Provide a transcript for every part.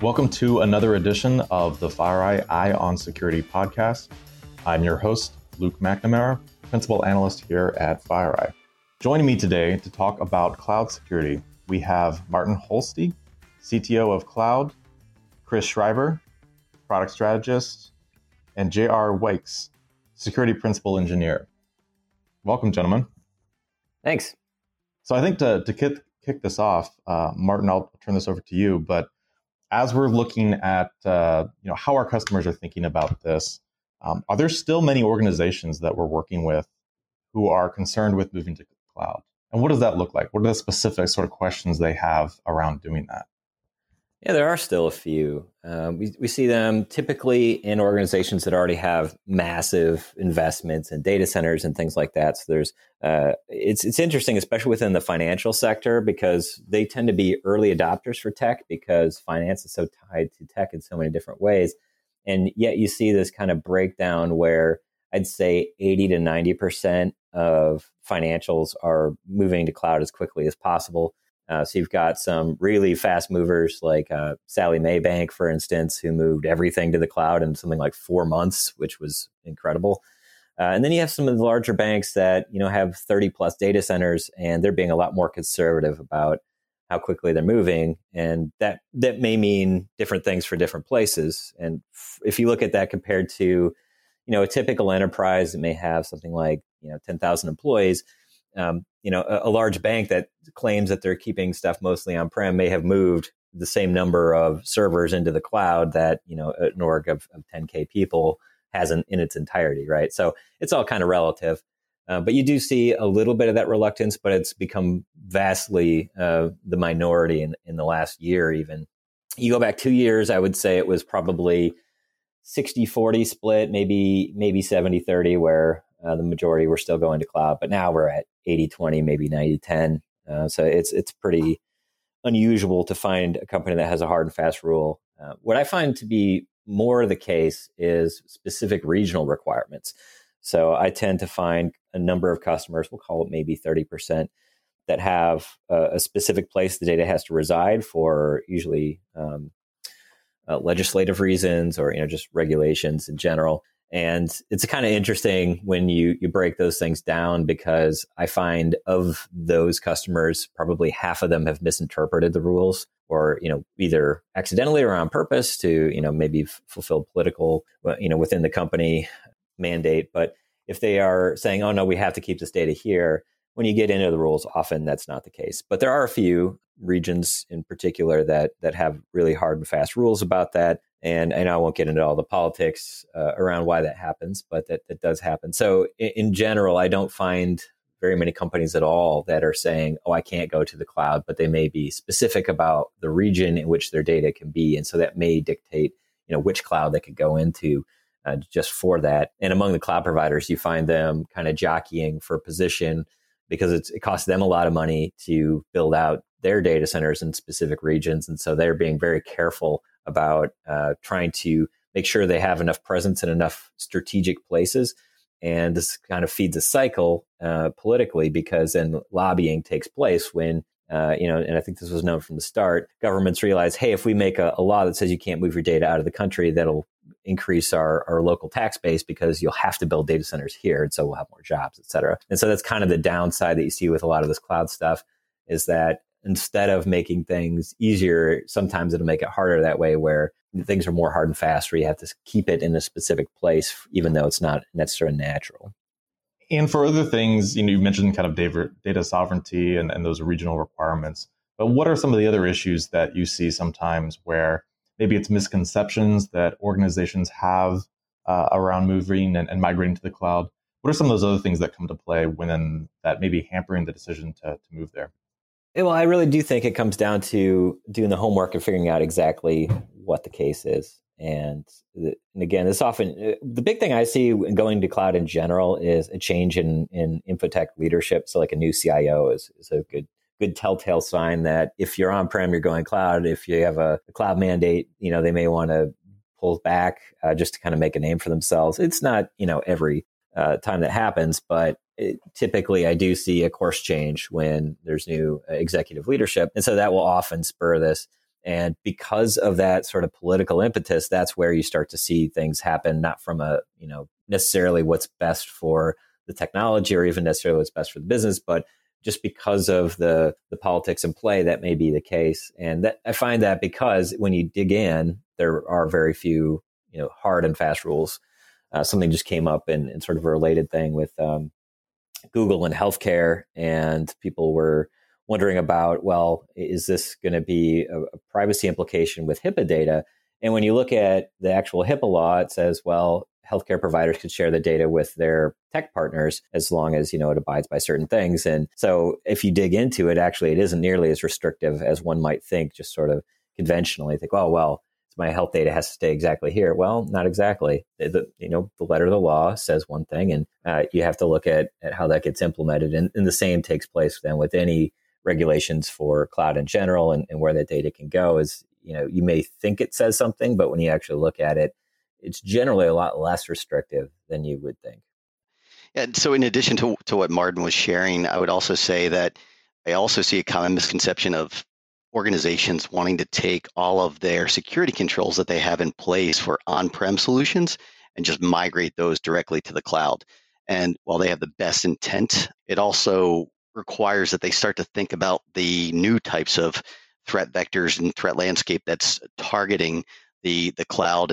Welcome to another edition of the FireEye Eye on Security podcast. I'm your host, Luke McNamara, Principal Analyst here at FireEye. Joining me today to talk about cloud security, we have Martin Holste, CTO of Cloud, Chris Schreiber, Product Strategist, and JR Wykes, Security Principal Engineer. Welcome, gentlemen. Thanks. So I think to kick this off, Martin, I'll turn this over to you. But as we're looking at how our customers are thinking about this, are there still many organizations that we're working with who are concerned with moving to cloud? And what does that look like? What are the specific sort of questions they have around doing that? Yeah, there are still a few. We see them typically in organizations that already have massive investments in data centers and things like that. So there's it's interesting, especially within the financial sector, because they tend to be early adopters for tech because finance is so tied to tech in so many different ways. And yet you see this kind of breakdown where I'd say 80 to 90% of financials are moving to cloud as quickly as possible. So you've got some really fast movers like Sally Mae Bank, for instance, who moved everything to the cloud in something like 4 months, which was incredible. And then you have some of the larger banks that, you know, have 30 plus data centers, and they're being a lot more conservative about how quickly they're moving. And that may mean different things for different places. And if you look at that compared to, you know, a typical enterprise that may have something like, you know, 10,000 employees, a large bank that claims that they're keeping stuff mostly on-prem may have moved the same number of servers into the cloud that, you know, an org of 10K people hasn't in its entirety, right? So it's all kind of relative. But you do see a little bit of that reluctance, but it's become vastly the minority in the last year even. You go back 2 years, I would say it was probably 60-40 split, maybe 70-30 where the majority were still going to cloud, but now we're at 80-20, maybe 90-10. So it's pretty unusual to find a company that has a hard and fast rule. What I find to be more the case is specific regional requirements. So I tend to find a number of customers, we'll call it maybe 30%, that have a specific place the data has to reside for usually legislative reasons or, you know, just regulations in general. And it's kind of interesting when you break those things down, because I find of those customers, probably half of them have misinterpreted the rules or, you know, either accidentally or on purpose to, you know, maybe fulfill political, you know, within the company mandate. But if they are saying, oh, no, we have to keep this data here, when you get into the rules, often that's not the case. But there are a few regions in particular that have really hard and fast rules about that. And I won't get into all the politics around why that happens, but that does happen. So in general, I don't find very many companies at all that are saying, oh, I can't go to the cloud, but they may be specific about the region in which their data can be. And so that may dictate, you know, which cloud they could go into just for that. And among the cloud providers, you find them kind of jockeying for position because it costs them a lot of money to build out their data centers in specific regions. And so they're being very careful about trying to make sure they have enough presence in enough strategic places. And this kind of feeds a cycle politically, because then lobbying takes place when, and I think this was known from the start, governments realize, hey, if we make a law that says you can't move your data out of the country, that'll increase our local tax base because you'll have to build data centers here. And so we'll have more jobs, et cetera. And so that's kind of the downside that you see with a lot of this cloud stuff, is that instead of making things easier, sometimes it'll make it harder that way, where things are more hard and fast, where you have to keep it in a specific place, even though it's not necessarily natural. And for other things, you know, you mentioned kind of data sovereignty and those regional requirements. But what are some of the other issues that you see sometimes where maybe it's misconceptions that organizations have around moving and migrating to the cloud? What are some of those other things that come to play when that may be hampering the decision to move there? Well, I really do think it comes down to doing the homework and figuring out exactly what the case is. And again, this often, the big thing I see when going to cloud in general is a change in infotech leadership. So like a new CIO is a good telltale sign that if you're on-prem, you're going cloud. If you have a cloud mandate, you know, they may want to pull back just to kind of make a name for themselves. It's not, you know, every time that happens, but typically I do see a course change when there's new executive leadership. And so that will often spur this. And because of that sort of political impetus, that's where you start to see things happen, not from a, you know, necessarily what's best for the technology or even necessarily what's best for the business, but just because of the politics in play, that may be the case. And that, I find that because when you dig in, there are very few, you know, hard and fast rules. Something just came up in sort of a related thing with Google and healthcare, and people were wondering about, well, is this going to be a privacy implication with HIPAA data? And when you look at the actual HIPAA law, it says, well, healthcare providers could share the data with their tech partners as long as, you know, it abides by certain things. And so if you dig into it, actually, it isn't nearly as restrictive as one might think, just sort of conventionally think, oh, well, my health data has to stay exactly here. Well, not exactly. The letter of the law says one thing, and you have to look at how that gets implemented. And the same takes place then with any regulations for cloud in general, and where that data can go is, you know, you may think it says something, but when you actually look at it, it's generally a lot less restrictive than you would think. And so in addition to what Martin was sharing, I would also say that I also see a common misconception of organizations wanting to take all of their security controls that they have in place for on-prem solutions and just migrate those directly to the cloud. And while they have the best intent, it also requires that they start to think about the new types of threat vectors and threat landscape that's targeting the cloud.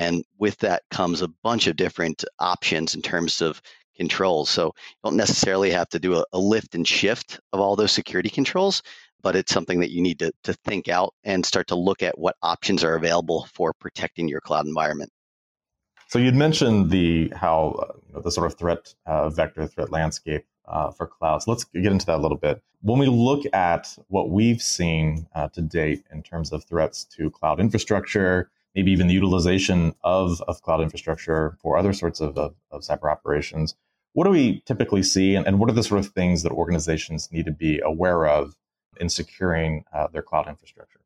And with that comes a bunch of different options in terms of controls. So you don't necessarily have to do a lift and shift of all those security controls, but it's something that you need to think out and start to look at what options are available for protecting your cloud environment. So you'd mentioned the sort of threat vector, threat landscape for clouds. Let's get into that a little bit. When we look at what we've seen to date in terms of threats to cloud infrastructure, maybe even the utilization of cloud infrastructure for other sorts of cyber operations, what do we typically see? And what are the sort of things that organizations need to be aware of in securing their cloud infrastructure?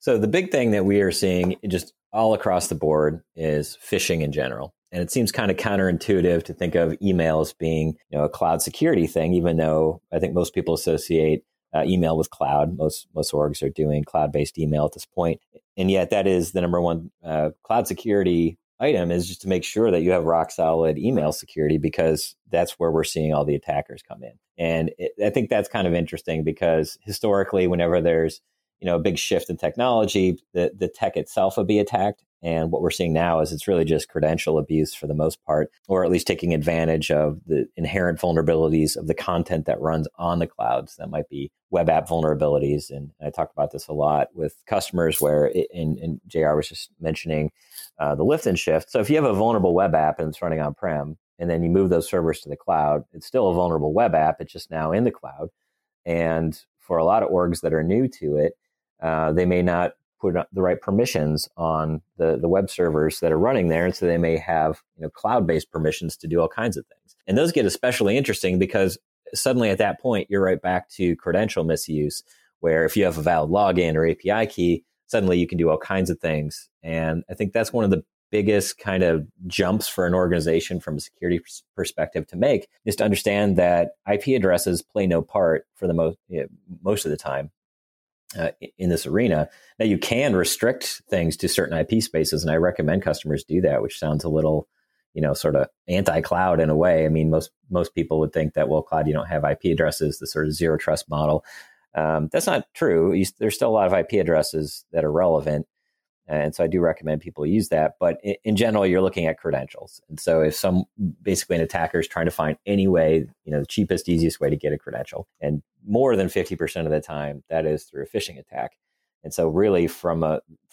So the big thing that we are seeing just all across the board is phishing in general. And it seems kind of counterintuitive to think of emails being, you know, a cloud security thing, even though I think most people associate email with cloud. Most orgs are doing cloud-based email at this point. And yet that is the number one cloud security item, is just to make sure that you have rock solid email security, because that's where we're seeing all the attackers come in. And I think that's kind of interesting, because historically, whenever there's, you know, a big shift in technology, the tech itself would be attacked. And what we're seeing now is it's really just credential abuse for the most part, or at least taking advantage of the inherent vulnerabilities of the content that runs on the clouds. That might be web app vulnerabilities. And I talk about this a lot with customers where, and JR was just mentioning the lift and shift. So if you have a vulnerable web app and it's running on-prem, and then you move those servers to the cloud, it's still a vulnerable web app. It's just now in the cloud. And for a lot of orgs that are new to it, they may not put the right permissions on the web servers that are running there. And so they may have, you know, cloud-based permissions to do all kinds of things. And those get especially interesting because suddenly at that point, you're right back to credential misuse, where if you have a valid login or API key, suddenly you can do all kinds of things. And I think that's one of the biggest kind of jumps for an organization from a security perspective to make, is to understand that IP addresses play no part for the most of the time. In this arena. Now, you can restrict things to certain IP spaces, and I recommend customers do that, which sounds a little, you know, sort of anti-cloud in a way. I mean, most people would think that, well, cloud, you don't have IP addresses, the sort of zero trust model. That's not true. There's still a lot of IP addresses that are relevant. And so I do recommend people use that. But in general, you're looking at credentials. And so if basically an attacker is trying to find any way, you know, the cheapest, easiest way to get a credential, and more than 50% of the time, that is through a phishing attack. And so really from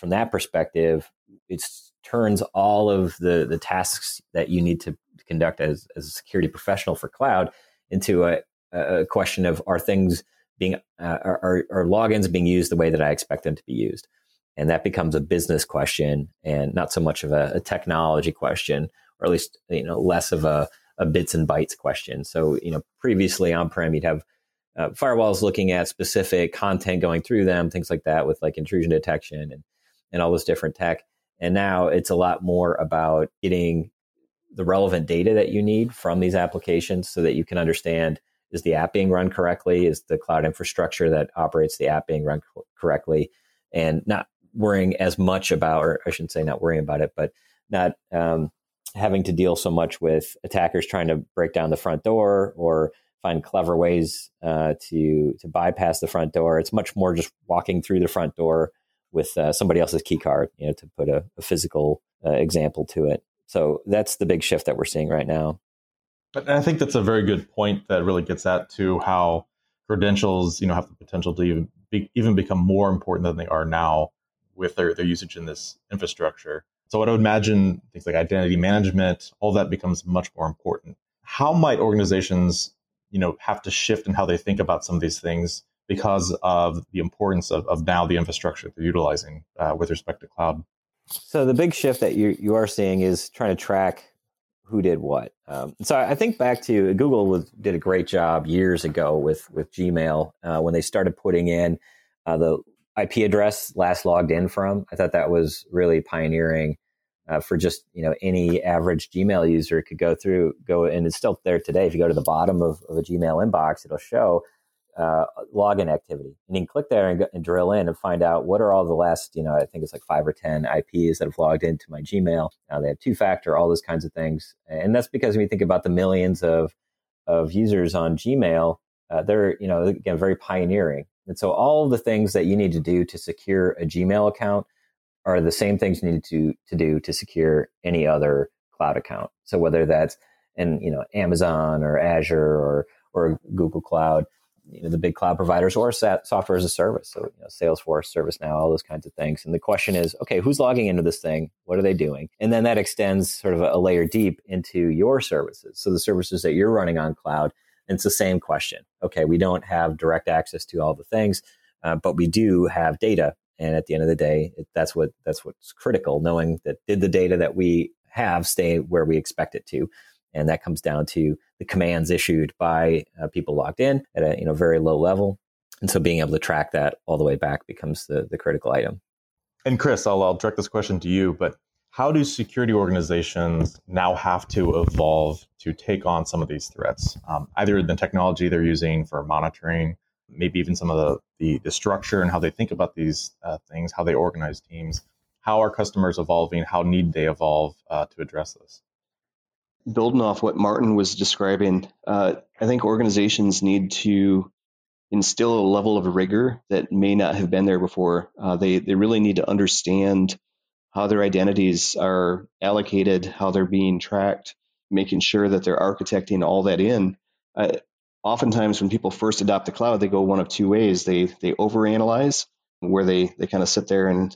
that perspective, it turns all of the tasks that you need to conduct as a security professional for cloud into a question of, are things being, are logins being used the way that I expect them to be used? And that becomes a business question and not so much of a technology question, or at least, you know, less of a bits and bytes question. So, you know, previously on-prem, you'd have firewalls looking at specific content going through them, things like that, with like intrusion detection and all this different tech. And now it's a lot more about getting the relevant data that you need from these applications so that you can understand, is the app being run correctly? Is the cloud infrastructure that operates the app being run correctly? and not worrying as much about, or I shouldn't say not worrying about it, but not having to deal so much with attackers trying to break down the front door or find clever ways to bypass the front door. It's much more just walking through the front door with somebody else's key card, you know, to put a physical example to it. So that's the big shift that we're seeing right now. But I think that's a very good point that really gets at to how credentials, you know, have the potential to even become more important than they are now with their usage in this infrastructure. So what I would imagine things like identity management, all that becomes much more important. How might organizations, you know, have to shift in how they think about some of these things because of the importance of now the infrastructure they're utilizing with respect to cloud? So the big shift that you are seeing is trying to track who did what. So I think back to Google did a great job years ago with Gmail when they started putting in the IP address last logged in from. I thought that was really pioneering for just, you know, any average Gmail user could go, and it's still there today. If you go to the bottom of a Gmail inbox, it'll show login activity, and you can click there and drill in and find out what are all the last, you know, I think it's like 5 or 10 IPs that have logged into my Gmail. Now they have 2-factor, all those kinds of things, and that's because when you think about the millions of users on Gmail, they're, you know, again, very pioneering. And so all of the things that you need to do to secure a Gmail account are the same things you need to do to secure any other cloud account. So whether that's in, you know, Amazon or Azure or Google Cloud, you know, the big cloud providers, or software as a service. So, you know, Salesforce, ServiceNow, all those kinds of things. And the question is, okay, who's logging into this thing? What are they doing? And then that extends sort of a layer deep into your services. So the services that you're running on cloud, and it's the same question. Okay, we don't have direct access to all the things, but we do have data. And at the end of the day, that's what's critical, knowing that did the data that we have stay where we expect it to? And that comes down to the commands issued by people logged in at a, you know, very low level. And so being able to track that all the way back becomes the critical item. And Chris, I'll direct this question to you, but how do security organizations now have to evolve to take on some of these threats, either in the technology they're using for monitoring, maybe even some of the structure and how they think about these things, how they organize teams? How are customers evolving? How need they evolve to address this? Building off what Martin was describing, I think organizations need to instill a level of rigor that may not have been there before. They really need to understand how their identities are allocated, how they're being tracked, making sure that they're architecting all that in. Oftentimes when people first adopt the cloud, they go one of two ways. They overanalyze, where they kind of sit there and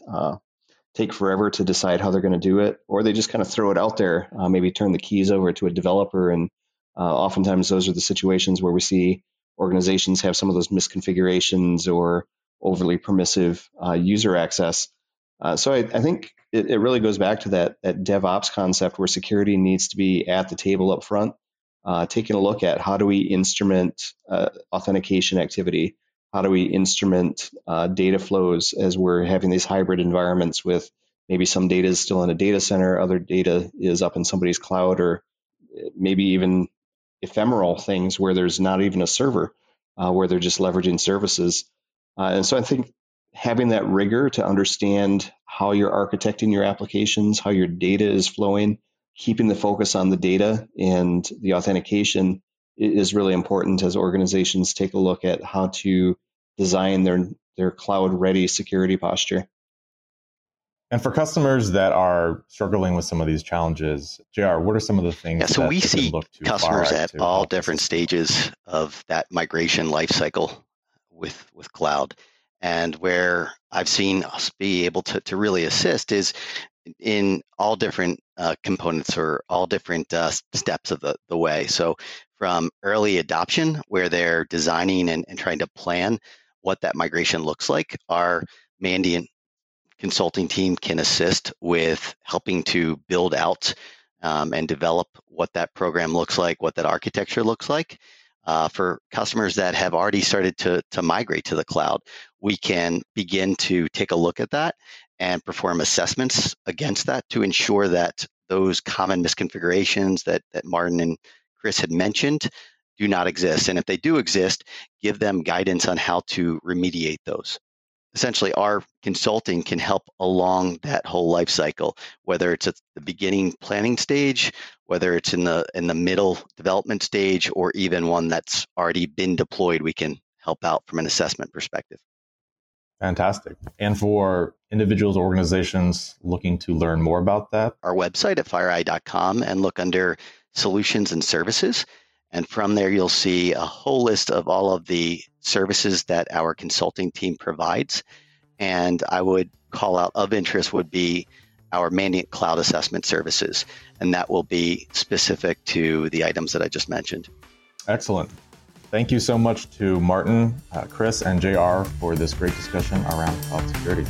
take forever to decide how they're going to do it, or they just kind of throw it out there, maybe turn the keys over to a developer. And oftentimes those are the situations where we see organizations have some of those misconfigurations or overly permissive user access. So I think it really goes back to that DevOps concept where security needs to be at the table up front, taking a look at how do we instrument authentication activity. How do we instrument data flows as we're having these hybrid environments with maybe some data is still in a data center, other data is up in somebody's cloud, or maybe even ephemeral things where there's not even a server, where they're just leveraging services. And so I think having that rigor to understand how you're architecting your applications, how your data is flowing, keeping the focus on the data and the authentication is really important as organizations take a look at how to design their cloud-ready security posture. And for customers that are struggling with some of these challenges, JR, what are some of the things that we see look to customers at all different stages of that migration lifecycle with cloud? And where I've seen us be able to really assist is in all different components or all different steps of the way. So from early adoption, where they're designing and trying to plan what that migration looks like, our Mandiant consulting team can assist with helping to build out and develop what that program looks like, what that architecture looks like. For customers that have already started to migrate to the cloud, we can begin to take a look at that and perform assessments against that to ensure that those common misconfigurations that Martin and Chris had mentioned do not exist. And if they do exist, give them guidance on how to remediate those. essentially our consulting can help along that whole life cycle, whether it's at the beginning planning stage, whether it's in the middle development stage, or even one that's already been deployed, we can help out from an assessment perspective. Fantastic. And for individuals, organizations looking to learn more about that? Our website at fireeye.com, and look under solutions and services. And from there, you'll see a whole list of all of the services that our consulting team provides. And I would call out of interest would be our Mandiant Cloud Assessment Services. And that will be specific to the items that I just mentioned. Excellent. Thank you so much to Martin, Chris, and JR for this great discussion around cloud security.